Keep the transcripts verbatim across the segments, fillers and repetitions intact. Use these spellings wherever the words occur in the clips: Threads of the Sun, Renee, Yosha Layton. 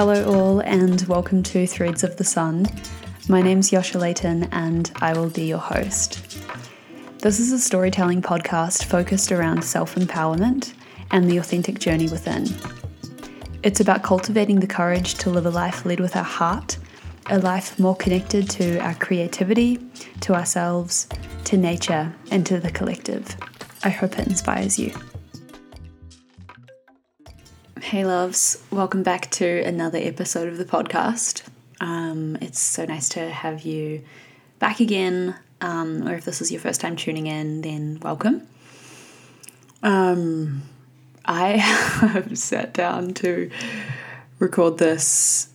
Hello all and welcome to Threads of the Sun. My name's Yosha Layton and I will be your host. This is a storytelling podcast focused around self-empowerment and the authentic journey within. It's about cultivating the courage to live a life led with our heart, a life more connected to our creativity, to ourselves, to nature, and to the collective. I hope it inspires you. Hey loves, welcome back to another episode of the podcast. Um, it's so nice to have you back again, um, or if this is your first time tuning in, then welcome. Um, I have sat down to record this.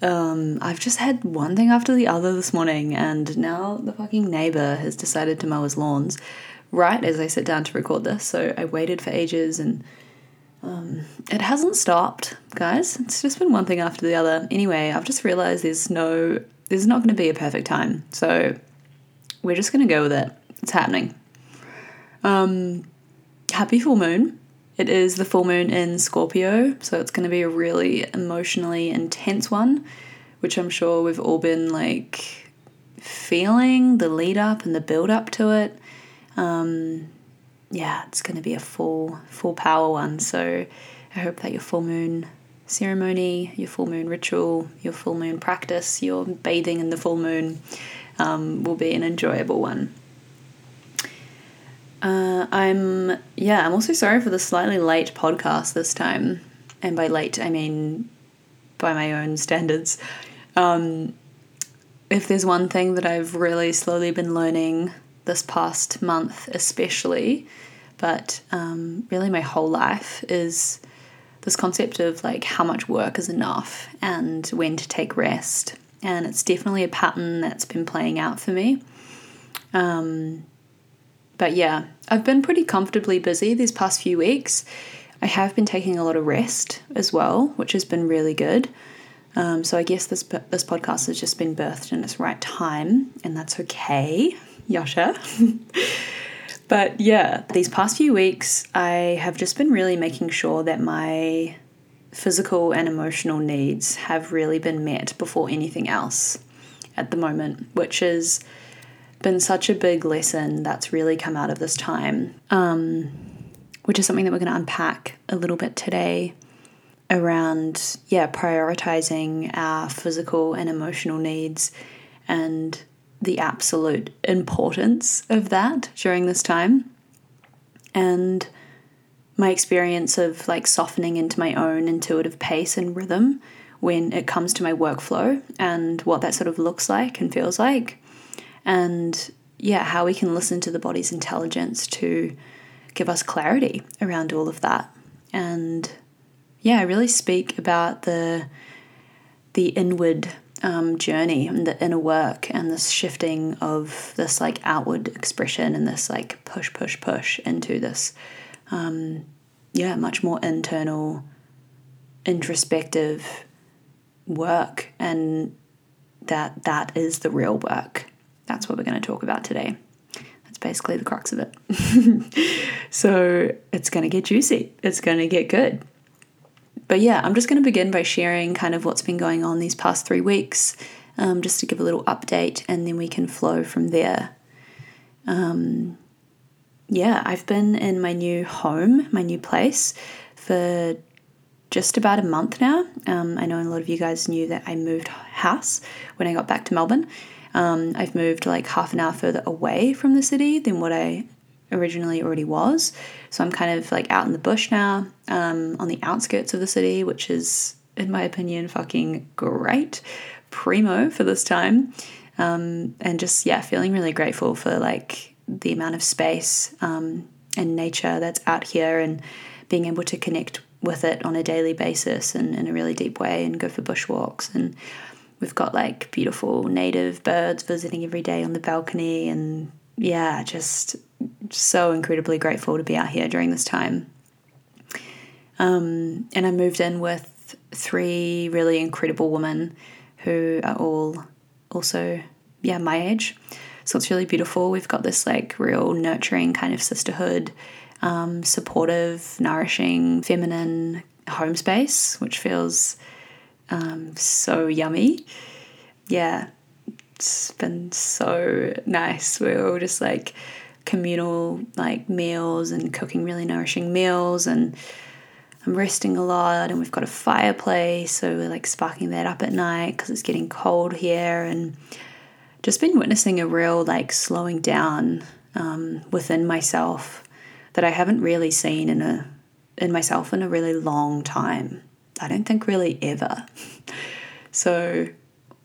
Um, I've just had one thing after the other this morning, and now the fucking neighbour has decided to mow his lawns right as I sit down to record this, so I waited for ages and Um, it hasn't stopped, guys. It's just been one thing after the other. Anyway, I've just realized there's no, there's not going to be a perfect time. So we're just going to go with it. It's happening. Um, happy full moon. It is the full moon in Scorpio. So it's going to be a really emotionally intense one, which I'm sure we've all been like feeling the lead up and the build up to it. Um, yeah, it's going to be a full, full power one. So I hope that your full moon ceremony, your full moon ritual, your full moon practice, your bathing in the full moon um, will be an enjoyable one. Uh, I'm, yeah, I'm also sorry for the slightly late podcast this time. And by late, I mean by my own standards. Um, if there's one thing that I've really slowly been learning this past month especially, but um, really my whole life, is this concept of like how much work is enough and when to take rest. And it's definitely a pattern that's been playing out for me. Um, but yeah, I've been pretty comfortably busy these past few weeks. I have been taking a lot of rest as well, which has been really good. Um, so I guess this this podcast has just been birthed in its right time, and that's okay, Yosha. But yeah, these past few weeks, I have just been really making sure that my physical and emotional needs have really been met before anything else at the moment, which has been such a big lesson that's really come out of this time, um, which is something that we're going to unpack a little bit today around, yeah, prioritizing our physical and emotional needs and the absolute importance of that during this time, and my experience of like softening into my own intuitive pace and rhythm when it comes to my workflow and what that sort of looks like and feels like, and yeah, how we can listen to the body's intelligence to give us clarity around all of that. And yeah, I really speak about the the inward Um, journey and the inner work and this shifting of this like outward expression and this like push push push into this um, yeah much more internal introspective work, and that that is the real work. That's what we're going to talk about today. That's basically the crux of it. So it's going to get juicy, it's going to get good. But yeah, I'm just going to begin by sharing kind of what's been going on these past three weeks, um, just to give a little update, and then we can flow from there. Um, yeah, I've been in my new home, my new place, for just about a month now. Um, I know a lot of you guys knew that I moved house when I got back to Melbourne. Um, I've moved like half an hour further away from the city than what I originally already was. So I'm kind of like out in the bush now, um, on the outskirts of the city, which is, in my opinion, fucking great. Primo for this time. Um, and just, yeah, feeling really grateful for like the amount of space, um, and nature that's out here, and being able to connect with it on a daily basis and in a really deep way, and go for bushwalks. And we've got like beautiful native birds visiting every day on the balcony, and yeah, just so incredibly grateful to be out here during this time. Um, and I moved in with three really incredible women who are all also, yeah, my age. So it's really beautiful. We've got this like real nurturing kind of sisterhood, um, supportive, nourishing, feminine home space, which feels Um, so yummy. Yeah, it's been so nice. We were all just like communal like meals and cooking really nourishing meals, and I'm resting a lot, and we've got a fireplace, so we're like sparking that up at night because it's getting cold here, and just been witnessing a real like slowing down um, within myself that I haven't really seen in a in myself in a really long time. I don't think really ever. So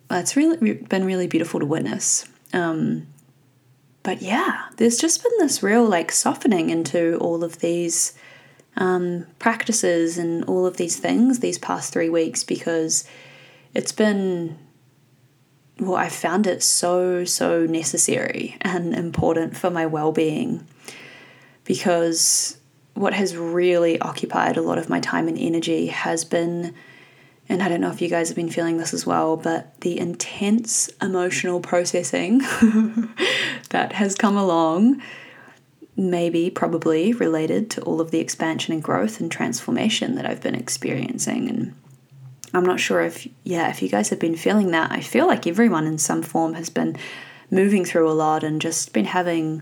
that's really been really beautiful to witness. Um, but yeah, there's just been this real like softening into all of these um, practices and all of these things these past three weeks because it's been, well, I found it so, so necessary and important for my well-being, because what has really occupied a lot of my time and energy has been, and I don't know if you guys have been feeling this as well, but the intense emotional processing that has come along, maybe probably related to all of the expansion and growth and transformation that I've been experiencing. And I'm not sure if, yeah, if you guys have been feeling that. I feel like everyone in some form has been moving through a lot and just been having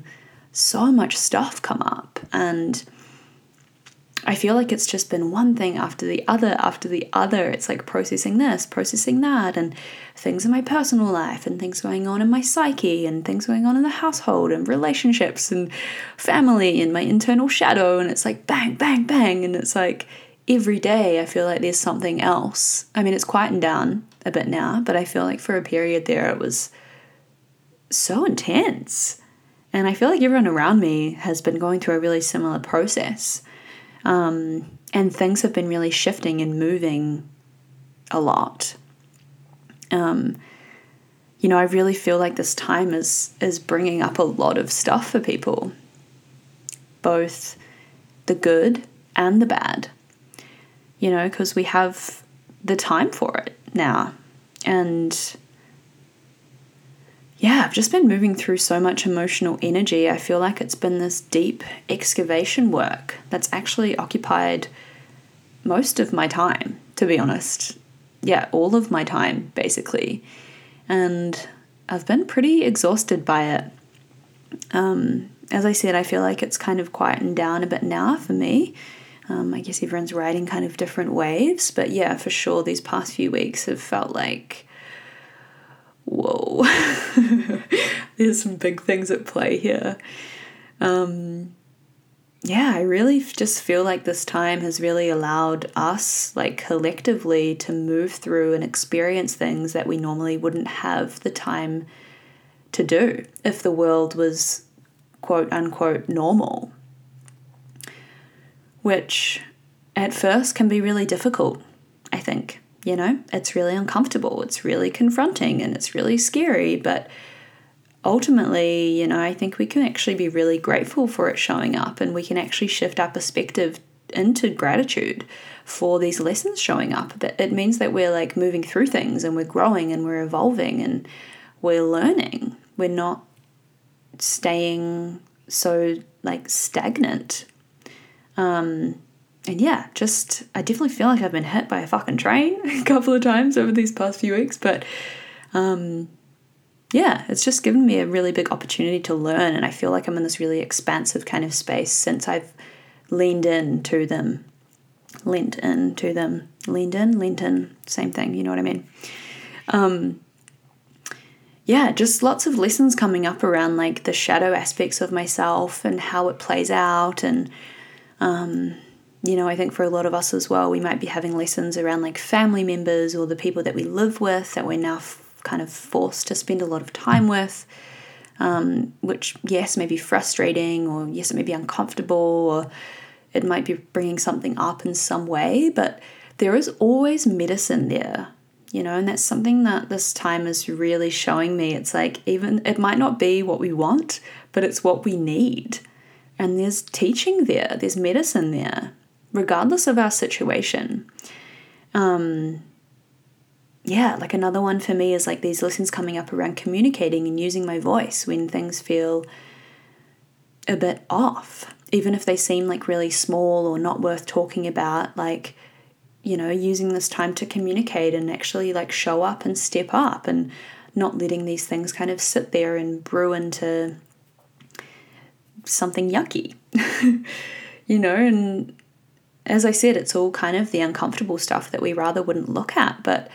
so much stuff come up. And I feel like it's just been one thing after the other after the other. It's like processing this, processing that, and things in my personal life and things going on in my psyche and things going on in the household and relationships and family and my internal shadow. And it's like bang, bang, bang. And it's like every day I feel like there's something else. I mean, it's quietened down a bit now, but I feel like for a period there it was so intense. And I feel like everyone around me has been going through a really similar process. Um, and things have been really shifting and moving a lot. Um, you know, I really feel like this time is, is bringing up a lot of stuff for people, both the good and the bad, you know, because we have the time for it now. And yeah, I've just been moving through so much emotional energy. I feel like it's been this deep excavation work that's actually occupied most of my time, to be honest. Yeah, all of my time, basically. And I've been pretty exhausted by it. Um, as I said, I feel like it's kind of quietened down a bit now for me. Um, I guess everyone's riding kind of different waves. But yeah, for sure, these past few weeks have felt like, whoa, there's some big things at play here. Um, yeah, I really just feel like this time has really allowed us, like collectively, to move through and experience things that we normally wouldn't have the time to do if the world was quote unquote normal, which at first can be really difficult, I think. You know, it's really uncomfortable, it's really confronting, and it's really scary. But ultimately, you know, I think we can actually be really grateful for it showing up, and we can actually shift our perspective into gratitude for these lessons showing up. That it means that we're like moving through things, and we're growing, and we're evolving, and we're learning. We're not staying so like stagnant. Um, And yeah, just, I definitely feel like I've been hit by a fucking train a couple of times over these past few weeks. But um, yeah, it's just given me a really big opportunity to learn. And I feel like I'm in this really expansive kind of space since I've leaned in to them. Leaned in to them. Leaned in, leaned in, same thing, you know what I mean? Um, yeah, just lots of lessons coming up around like the shadow aspects of myself and how it plays out. And um you know, I think for a lot of us as well, we might be having lessons around like family members or the people that we live with that we're now f- kind of forced to spend a lot of time with, um, which, yes, may be frustrating, or yes, it may be uncomfortable, or it might be bringing something up in some way, but there is always medicine there, you know, and that's something that this time is really showing me. It's like, even it might not be what we want, but it's what we need. And there's teaching there, there's medicine there, regardless of our situation. Um, yeah, like another one for me is like these lessons coming up around communicating and using my voice when things feel a bit off, even if they seem like really small or not worth talking about. Like, you know, using this time to communicate and actually like show up and step up and not letting these things kind of sit there and brew into something yucky, you know, and as I said, it's all kind of the uncomfortable stuff that we rather wouldn't look at, but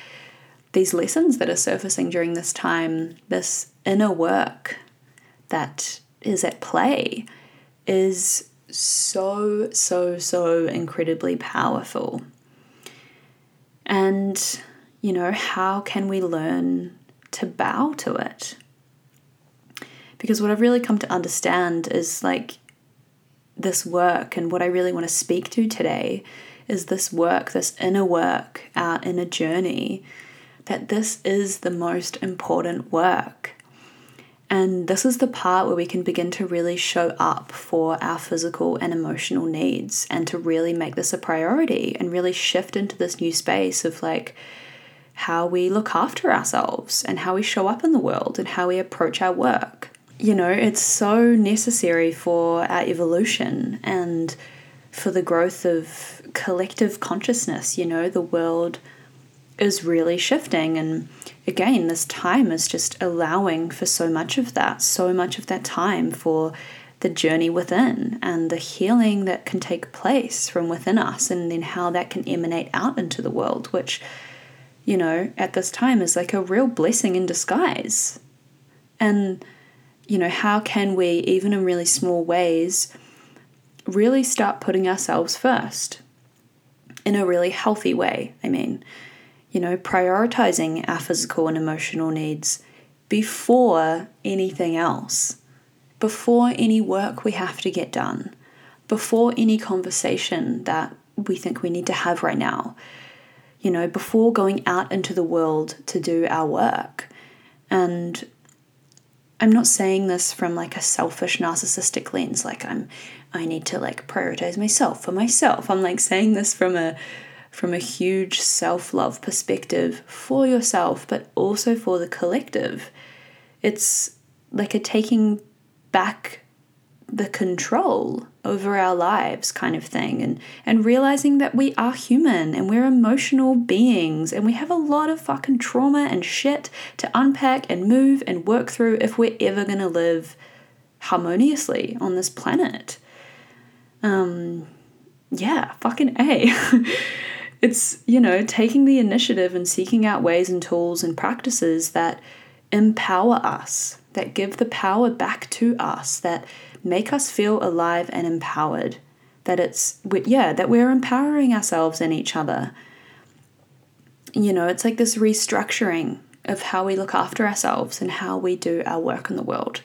these lessons that are surfacing during this time, this inner work that is at play is so, so, so incredibly powerful. And, you know, how can we learn to bow to it? Because what I've really come to understand is like this work, and what I really want to speak to today is this work, this inner work, our inner journey, that this is the most important work. And this is the part where we can begin to really show up for our physical and emotional needs and to really make this a priority and really shift into this new space of like how we look after ourselves and how we show up in the world and how we approach our work. You know, it's so necessary for our evolution and for the growth of collective consciousness. You know, the world is really shifting, and again, this time is just allowing for so much of that, so much of that time for the journey within and the healing that can take place from within us, and then how that can emanate out into the world, which, you know, at this time is like a real blessing in disguise. And, you know, how can we, even in really small ways, really start putting ourselves first in a really healthy way? I mean, you know, prioritizing our physical and emotional needs before anything else, before any work we have to get done, before any conversation that we think we need to have right now, you know, before going out into the world to do our work. And I'm not saying this from like a selfish, narcissistic lens, like I'm, I need to like prioritize myself for myself. I'm like saying this from a from a huge self-love perspective for yourself, but also for the collective. It's like a taking back the control over our lives kind of thing, and, and realizing that we are human and we're emotional beings and we have a lot of fucking trauma and shit to unpack and move and work through if we're ever going to live harmoniously on this planet. Um, yeah, fucking A. It's, you know, taking the initiative and seeking out ways and tools and practices that empower us, that give the power back to us, that make us feel alive and empowered, that it's, yeah, that we're empowering ourselves and each other. You know, it's like this restructuring of how we look after ourselves and how we do our work in the world.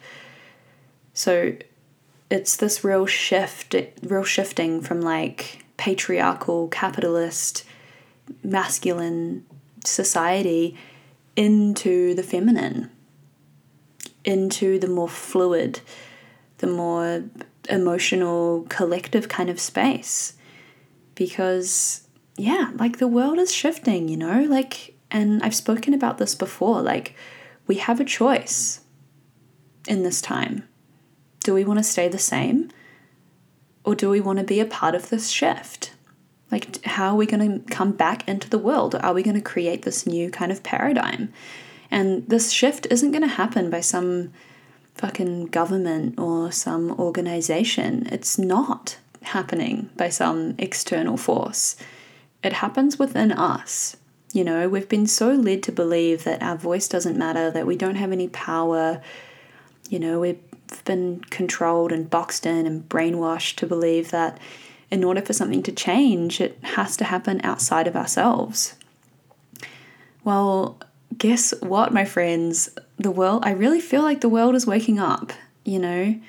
So it's this real shift, real shifting from like patriarchal, capitalist, masculine society into the feminine, into the more fluid, the more emotional, collective kind of space. Because, yeah, like the world is shifting, you know, like, and I've spoken about this before, like we have a choice in this time. Do we want to stay the same? Or do we want to be a part of this shift? Like, how are we going to come back into the world? Are we going to create this new kind of paradigm? And this shift isn't going to happen by some fucking government or some organization. It's not happening by some external force. It happens within us. You know, we've been so led to believe that our voice doesn't matter, that we don't have any power. You know, we're been controlled and boxed in and brainwashed to believe that in order for something to change, it has to happen outside of ourselves. Well, guess what, my friends? The world, I really feel like the world is waking up, you know,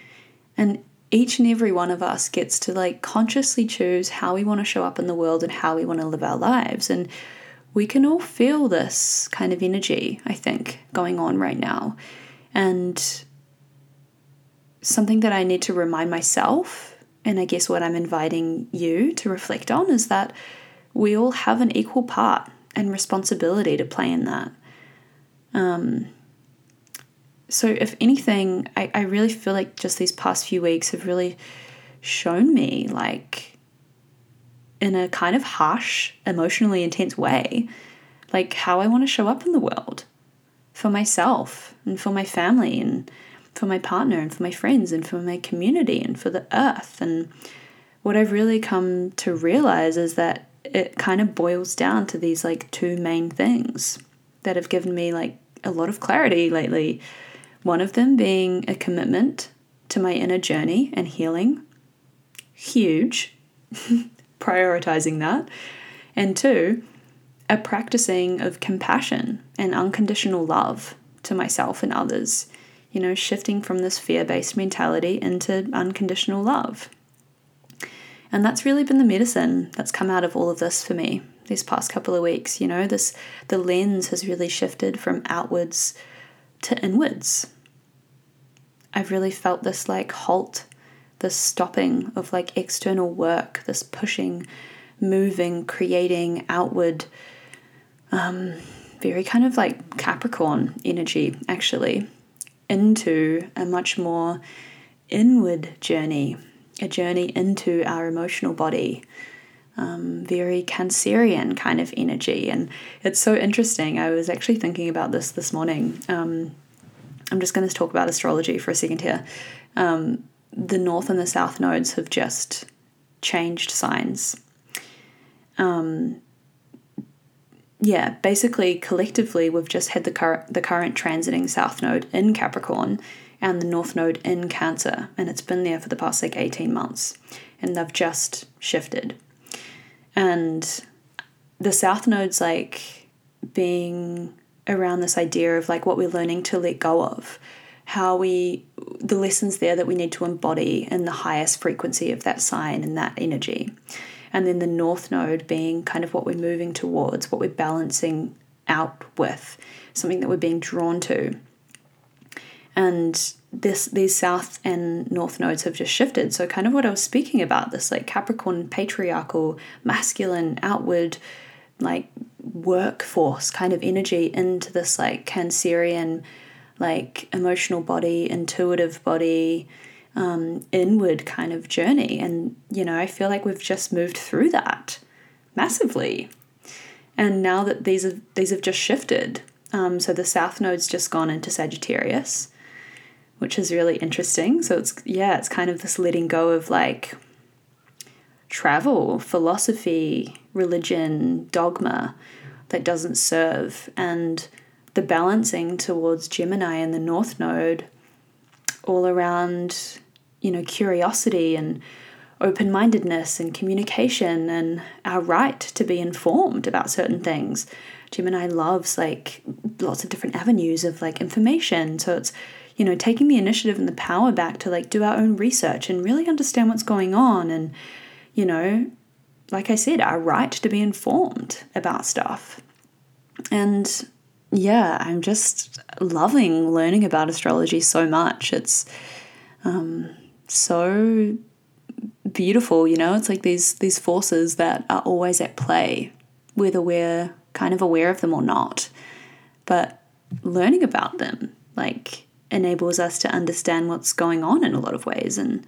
and each and every one of us gets to like consciously choose how we want to show up in the world and how we want to live our lives. And we can all feel this kind of energy, I think, going on right now. And something that I need to remind myself, and I guess what I'm inviting you to reflect on, is that we all have an equal part and responsibility to play in that. Um, so if anything, I, I really feel like just these past few weeks have really shown me like in a kind of harsh, emotionally intense way, like how I want to show up in the world for myself and for my family and for my partner and for my friends and for my community and for the earth. And what I've really come to realize is that it kind of boils down to these like two main things that have given me like a lot of clarity lately. One of them being a commitment to my inner journey and healing. Huge. Prioritizing that. And two, a practicing of compassion and unconditional love to myself and others. You know, shifting from this fear-based mentality into unconditional love. And that's really been the medicine that's come out of all of this for me these past couple of weeks. You know, this the lens has really shifted from outwards to inwards. I've really felt this like halt, this stopping of like external work, this pushing, moving, creating outward, um, very kind of like Capricorn energy actually, into a much more inward journey. A journey into our emotional body, um, very Cancerian kind of energy. And it's so interesting. I was actually thinking about this this morning. Um, I'm just going to talk about astrology for a second here. Um, the North and the South nodes have just changed signs. Um, yeah, basically, collectively, we've just had the, cur- the current transiting South node in Capricorn and the North node in Cancer, and it's been there for the past like eighteen months, and they've just shifted. And the South node's like being around this idea of like what we're learning to let go of, how we, the lessons there that we need to embody in the highest frequency of that sign and that energy. And then the North node being kind of what we're moving towards, what we're balancing out with, something that we're being drawn to. And this, these South and North nodes have just shifted. So kind of what I was speaking about, this like Capricorn, patriarchal, masculine, outward, like workforce kind of energy into this like Cancerian, like emotional body, intuitive body, um, inward kind of journey. And, you know, I feel like we've just moved through that massively. And now that these have, these have just shifted. Um, so the South node's just gone into Sagittarius, which is really interesting. So it's, yeah, it's kind of this letting go of like travel, philosophy, religion, dogma that doesn't serve, and the balancing towards Gemini and the North node all around, you know, curiosity and open-mindedness and communication and our right to be informed about certain things. Gemini loves like lots of different avenues of like information. So it's, you know, taking the initiative and the power back to like do our own research and really understand what's going on. And, you know, like I said, our right to be informed about stuff. And yeah, I'm just loving learning about astrology so much. It's um, so beautiful, you know, it's like these, these forces that are always at play, whether we're kind of aware of them or not. But learning about them, like, enables us to understand what's going on in a lot of ways. And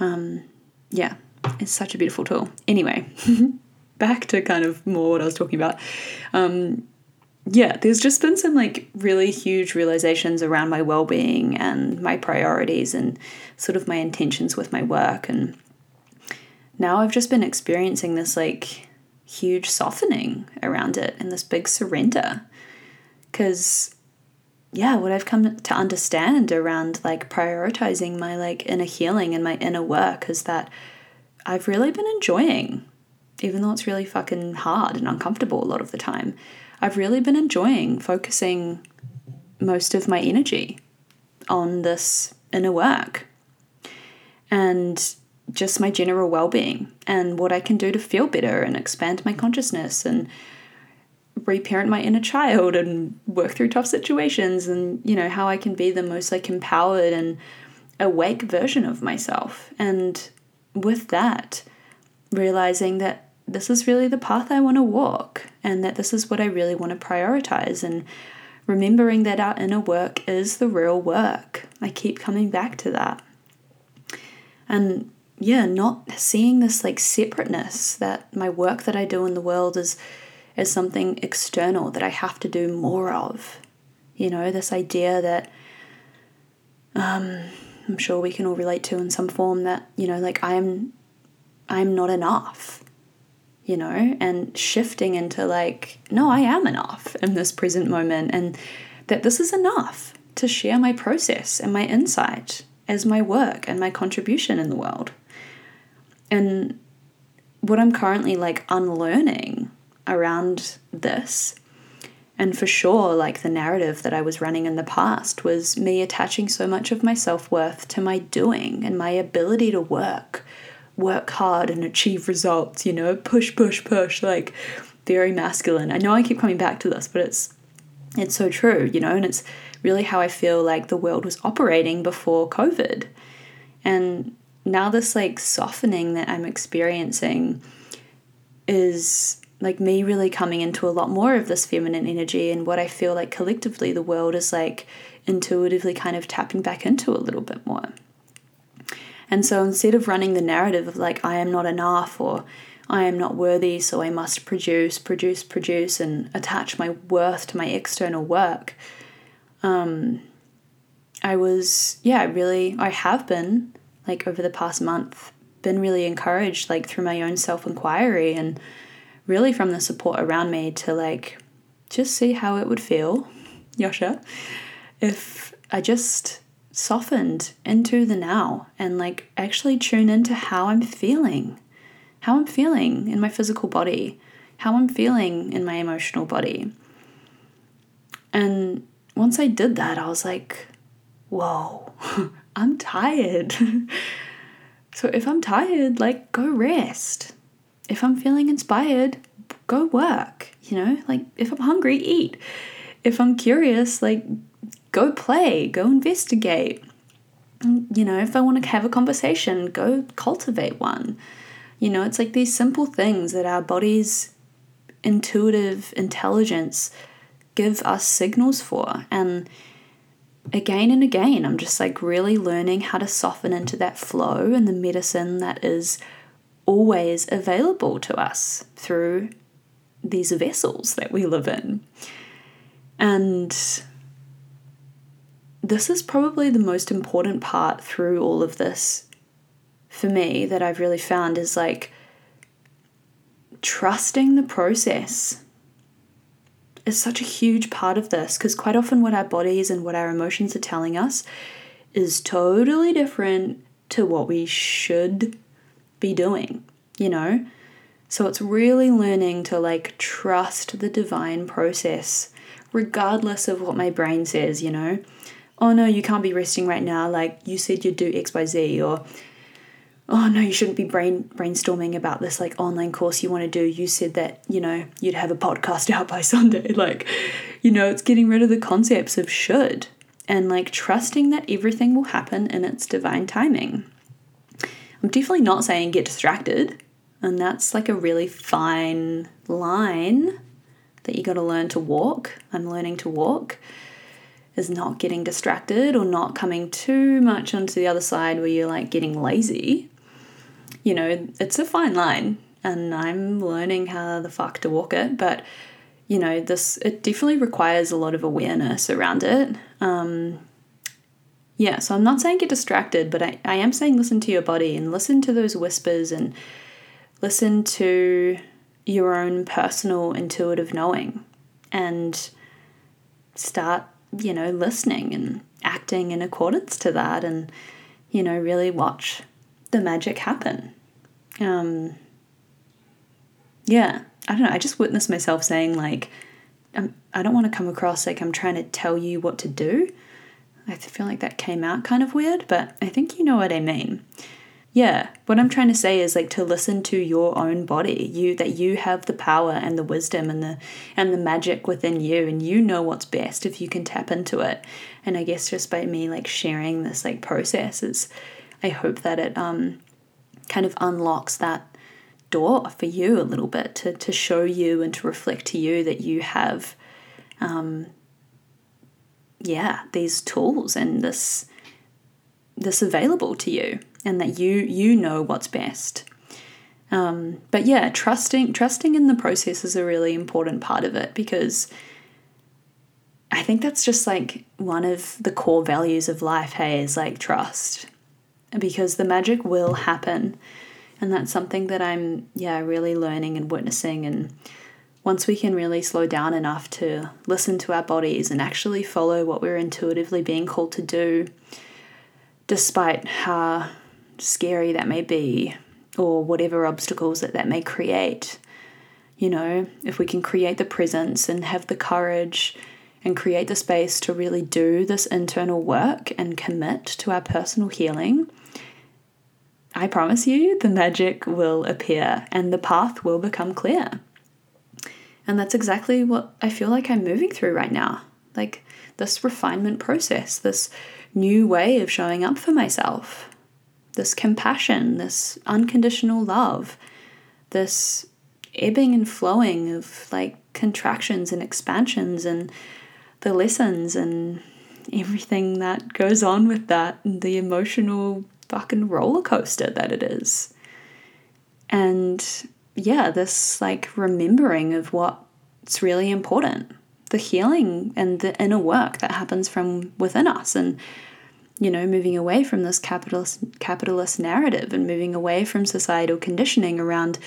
um, yeah, it's such a beautiful tool. Anyway, back to kind of more what I was talking about. Um, yeah, there's just been some like really huge realizations around my well-being and my priorities and sort of my intentions with my work. And now I've just been experiencing this like huge softening around it and this big surrender, because yeah, what I've come to understand around like prioritizing my like inner healing and my inner work is that I've really been enjoying, even though it's really fucking hard and uncomfortable a lot of the time, I've really been enjoying focusing most of my energy on this inner work and just my general well-being and what I can do to feel better and expand my consciousness and reparent my inner child and work through tough situations, and, you know, how I can be the most like empowered and awake version of myself. And with that, realizing that this is really the path I want to walk and that this is what I really want to prioritize, and remembering that our inner work is the real work. I keep coming back to that. And yeah, not seeing this like separateness, that my work that I do in the world is is something external that I have to do more of. You know, this idea that um, I'm sure we can all relate to in some form, that, you know, like I'm I'm not enough, you know, and shifting into like, no, I am enough in this present moment, and that this is enough to share my process and my insight as my work and my contribution in the world. And what I'm currently like unlearning around this, and for sure, like the narrative that I was running in the past was me attaching so much of my self-worth to my doing and my ability to work, work hard and achieve results, you know, push, push, push, like very masculine. I know I keep coming back to this, but it's, it's so true, you know, and it's really how I feel like the world was operating before COVID. And now this like softening that I'm experiencing is like me really coming into a lot more of this feminine energy, and what I feel like collectively the world is like intuitively kind of tapping back into a little bit more. And so instead of running the narrative of like, I am not enough, or I am not worthy, so I must produce, produce, produce, and attach my worth to my external work, um, I was, yeah, really, I have been like over the past month, been really encouraged like through my own self-inquiry and really from the support around me to like just see how it would feel, Yosha, if I just softened into the now and like actually tune into how I'm feeling, how I'm feeling in my physical body, how I'm feeling in my emotional body. And once I did that, I was like, whoa, I'm tired. So if I'm tired, like go rest. If I'm feeling inspired, go work, you know, like if I'm hungry, eat. If I'm curious, like go play, go investigate. You know, if I want to have a conversation, go cultivate one. You know, it's like these simple things that our body's intuitive intelligence give us signals for. And again and again, I'm just like really learning how to soften into that flow and the medicine that is always available to us through these vessels that we live in. And this is probably the most important part through all of this for me that I've really found, is like trusting the process is such a huge part of this, because quite often what our bodies and what our emotions are telling us is totally different to what we should be doing, you know? So it's really learning to like trust the divine process regardless of what my brain says, you know? Oh no, you can't be resting right now. Like you said you'd do X, Y, Z, or oh no, you shouldn't be brain brainstorming about this like online course you want to do. You said that, you know, you'd have a podcast out by Sunday. Like, you know, it's getting rid of the concepts of should and like trusting that everything will happen in its divine timing. I'm definitely not saying get distracted, and that's like a really fine line that you got to learn to walk. I'm learning to walk. Is not getting distracted or not coming too much onto the other side where you're like getting lazy. You know, it's a fine line, and I'm learning how the fuck to walk it. But, you know, this, it definitely requires a lot of awareness around it. Um, yeah, so I'm not saying get distracted, but I, I am saying listen to your body and listen to those whispers and listen to your own personal intuitive knowing, and start, you know, listening and acting in accordance to that, and, you know, really watch the magic happen. Um, yeah, I don't know. I just witnessed myself saying like, I'm, I don't want to come across like I'm trying to tell you what to do. I feel like that came out kind of weird, but I think you know what I mean. Yeah, what I'm trying to say is like to listen to your own body, you that you have the power and the wisdom and the and the magic within you, and you know what's best if you can tap into it. And I guess just by me like sharing this like process is, I hope that it um kind of unlocks that door for you a little bit to to show you and to reflect to you that you have um yeah, these tools and this this available to you and that you you know what's best. Um, but yeah, trusting trusting in the process is a really important part of it, because I think that's just like one of the core values of life, hey, is like trust, because the magic will happen. And that's something that I'm, yeah, really learning and witnessing. And once we can really slow down enough to listen to our bodies and actually follow what we're intuitively being called to do, despite how scary that may be or whatever obstacles that that may create, you know, if we can create the presence and have the courage and create the space to really do this internal work and commit to our personal healing, I promise you the magic will appear and the path will become clear. And that's exactly what I feel like I'm moving through right now. Like this refinement process, this new way of showing up for myself, this compassion, this unconditional love, this ebbing and flowing of like contractions and expansions and the lessons and everything that goes on with that, and the emotional fucking roller coaster that it is. And yeah, this like remembering of what's really important, the healing and the inner work that happens from within us, and, you know, moving away from this capitalist capitalist narrative and moving away from societal conditioning around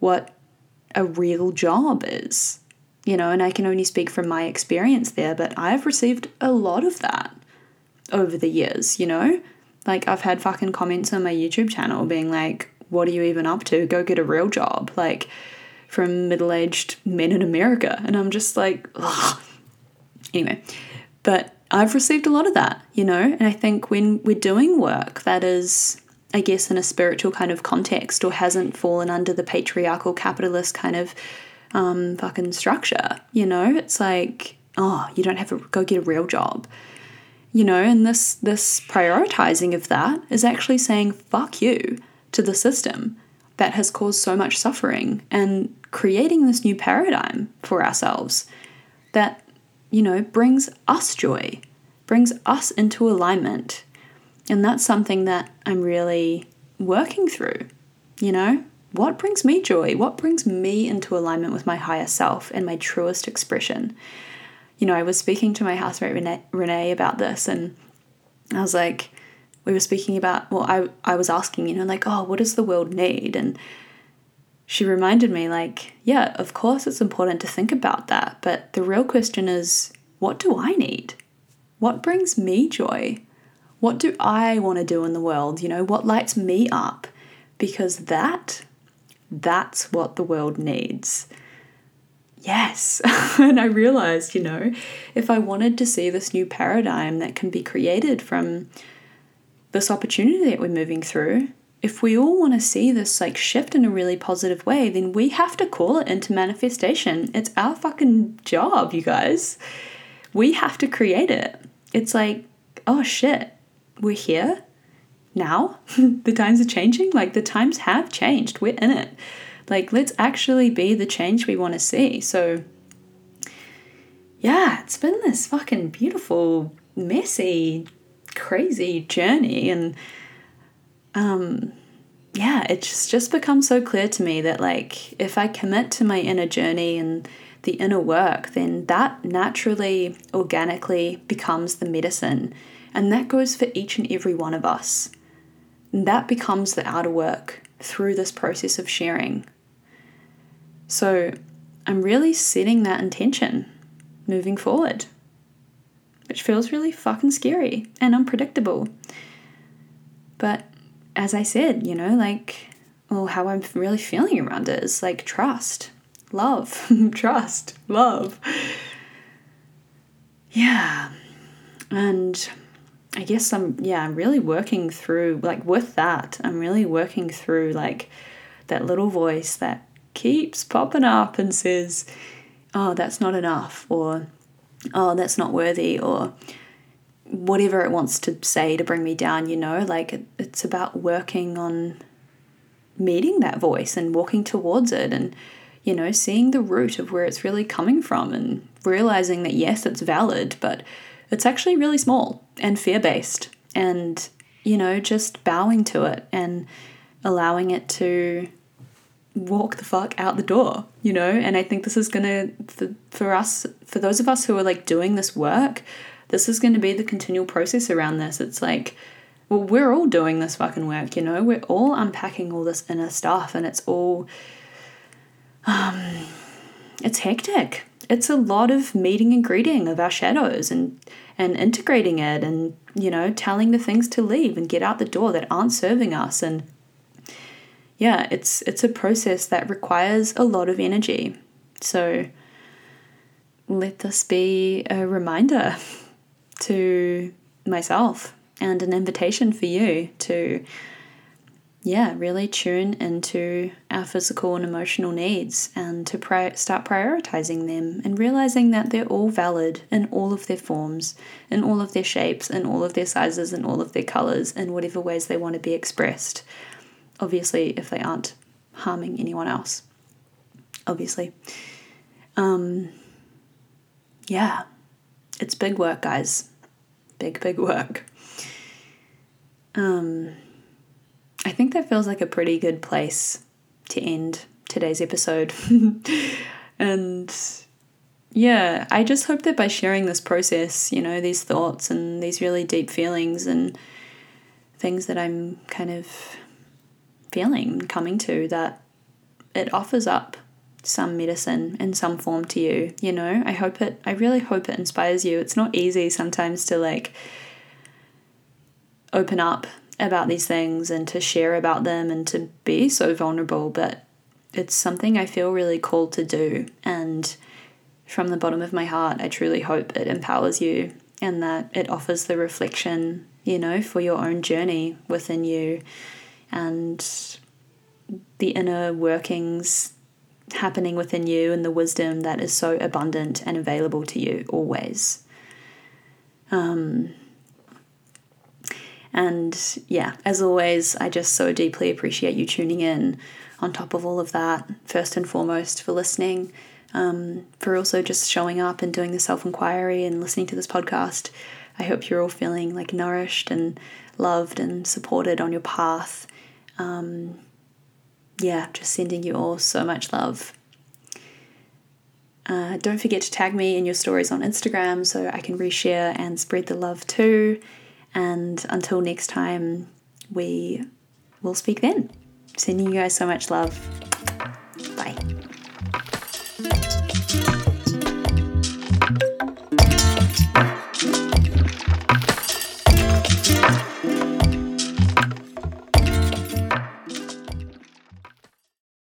what a real job is, you know. And I can only speak from my experience there, but I've received a lot of that over the years, you know. Like, I've had fucking comments on my YouTube channel being like, what are you even up to? Go get a real job. Like, from middle-aged men in America. And I'm just like, ugh. Anyway, but I've received a lot of that, you know. And I think when we're doing work that is, I guess, in a spiritual kind of context or hasn't fallen under the patriarchal capitalist kind of um, fucking structure, you know, it's like, oh, you don't have to go get a real job. You know, and this this prioritizing of that is actually saying fuck you to the system that has caused so much suffering, and creating this new paradigm for ourselves that, you know, brings us joy, brings us into alignment. And that's something that I'm really working through, you know. What brings me joy? What brings me into alignment with my higher self and my truest expression? You know, I was speaking to my housemate Renee, Renee about this, and I was like, we were speaking about, well, I, I was asking, you know, like, oh, what does the world need? And she reminded me, like, yeah, of course it's important to think about that. But the real question is, what do I need? What brings me joy? What do I want to do in the world? You know, what lights me up? Because that, that's what the world needs. Yes. And I realized, you know, if I wanted to see this new paradigm that can be created from this opportunity that we're moving through, if we all want to see this like shift in a really positive way, then we have to call it into manifestation. It's our fucking job, you guys. We have to create it. It's like, oh shit, we're here now. The times are changing. Like the times have changed. We're in it. Like, let's actually be the change we want to see. So, yeah, it's been this fucking beautiful, messy, crazy journey. And, um, yeah, it's just, just become so clear to me that, like, if I commit to my inner journey and the inner work, then that naturally, organically becomes the medicine. And that goes for each and every one of us. And that becomes the outer work through this process of sharing. So I'm really setting that intention moving forward, which feels really fucking scary and unpredictable. But as I said, you know, like, well, how I'm really feeling around it is like trust, love, trust, love. Yeah. And I guess I'm, yeah, I'm really working through, like, with that, I'm really working through, like, that little voice that keeps popping up and says, oh, that's not enough, or, oh, that's not worthy, or whatever it wants to say to bring me down, you know, like, it, it's about working on meeting that voice and walking towards it and, you know, seeing the root of where it's really coming from and realizing that, yes, it's valid, but it's actually really small and fear-based and you know, just bowing to it and allowing it to walk the fuck out the door, you know? And I think this is gonna, for, for us, for those of us who are like doing this work, this is going to be the continual process around this. It's like, well, we're all doing this fucking work, you know? We're all unpacking all this inner stuff, and it's all, um, it's hectic. It's a lot of meeting and greeting of our shadows and, and integrating it and, you know, telling the things to leave and get out the door that aren't serving us. And yeah, it's, it's a process that requires a lot of energy. So let this be a reminder to myself and an invitation for you to, yeah, really tune into our physical and emotional needs and to pri- start prioritizing them and realizing that they're all valid in all of their forms, in all of their shapes, in all of their sizes, in all of their colors, in whatever ways they want to be expressed. Obviously, if they aren't harming anyone else. Obviously. Um, yeah, it's big work, guys. Big, big work. Um... I think that feels like a pretty good place to end today's episode. And yeah, I just hope that by sharing this process, you know, these thoughts and these really deep feelings and things that I'm kind of feeling, coming to, that it offers up some medicine in some form to you, you know? I hope it, I really hope it inspires you. It's not easy sometimes to like open up about these things and to share about them and to be so vulnerable, but it's something I feel really called to do, and from the bottom of my heart I truly hope it empowers you and that it offers the reflection, you know, for your own journey within you and the inner workings happening within you and the wisdom that is so abundant and available to you always. um And yeah, as always, I just so deeply appreciate you tuning in on top of all of that, first and foremost for listening, um, for also just showing up and doing the self-inquiry and listening to this podcast. I hope you're all feeling like nourished and loved and supported on your path. Um, yeah, just sending you all so much love. Uh, don't forget to tag me in your stories on Instagram so I can reshare and spread the love too. And until next time, we will speak then. Sending you guys so much love.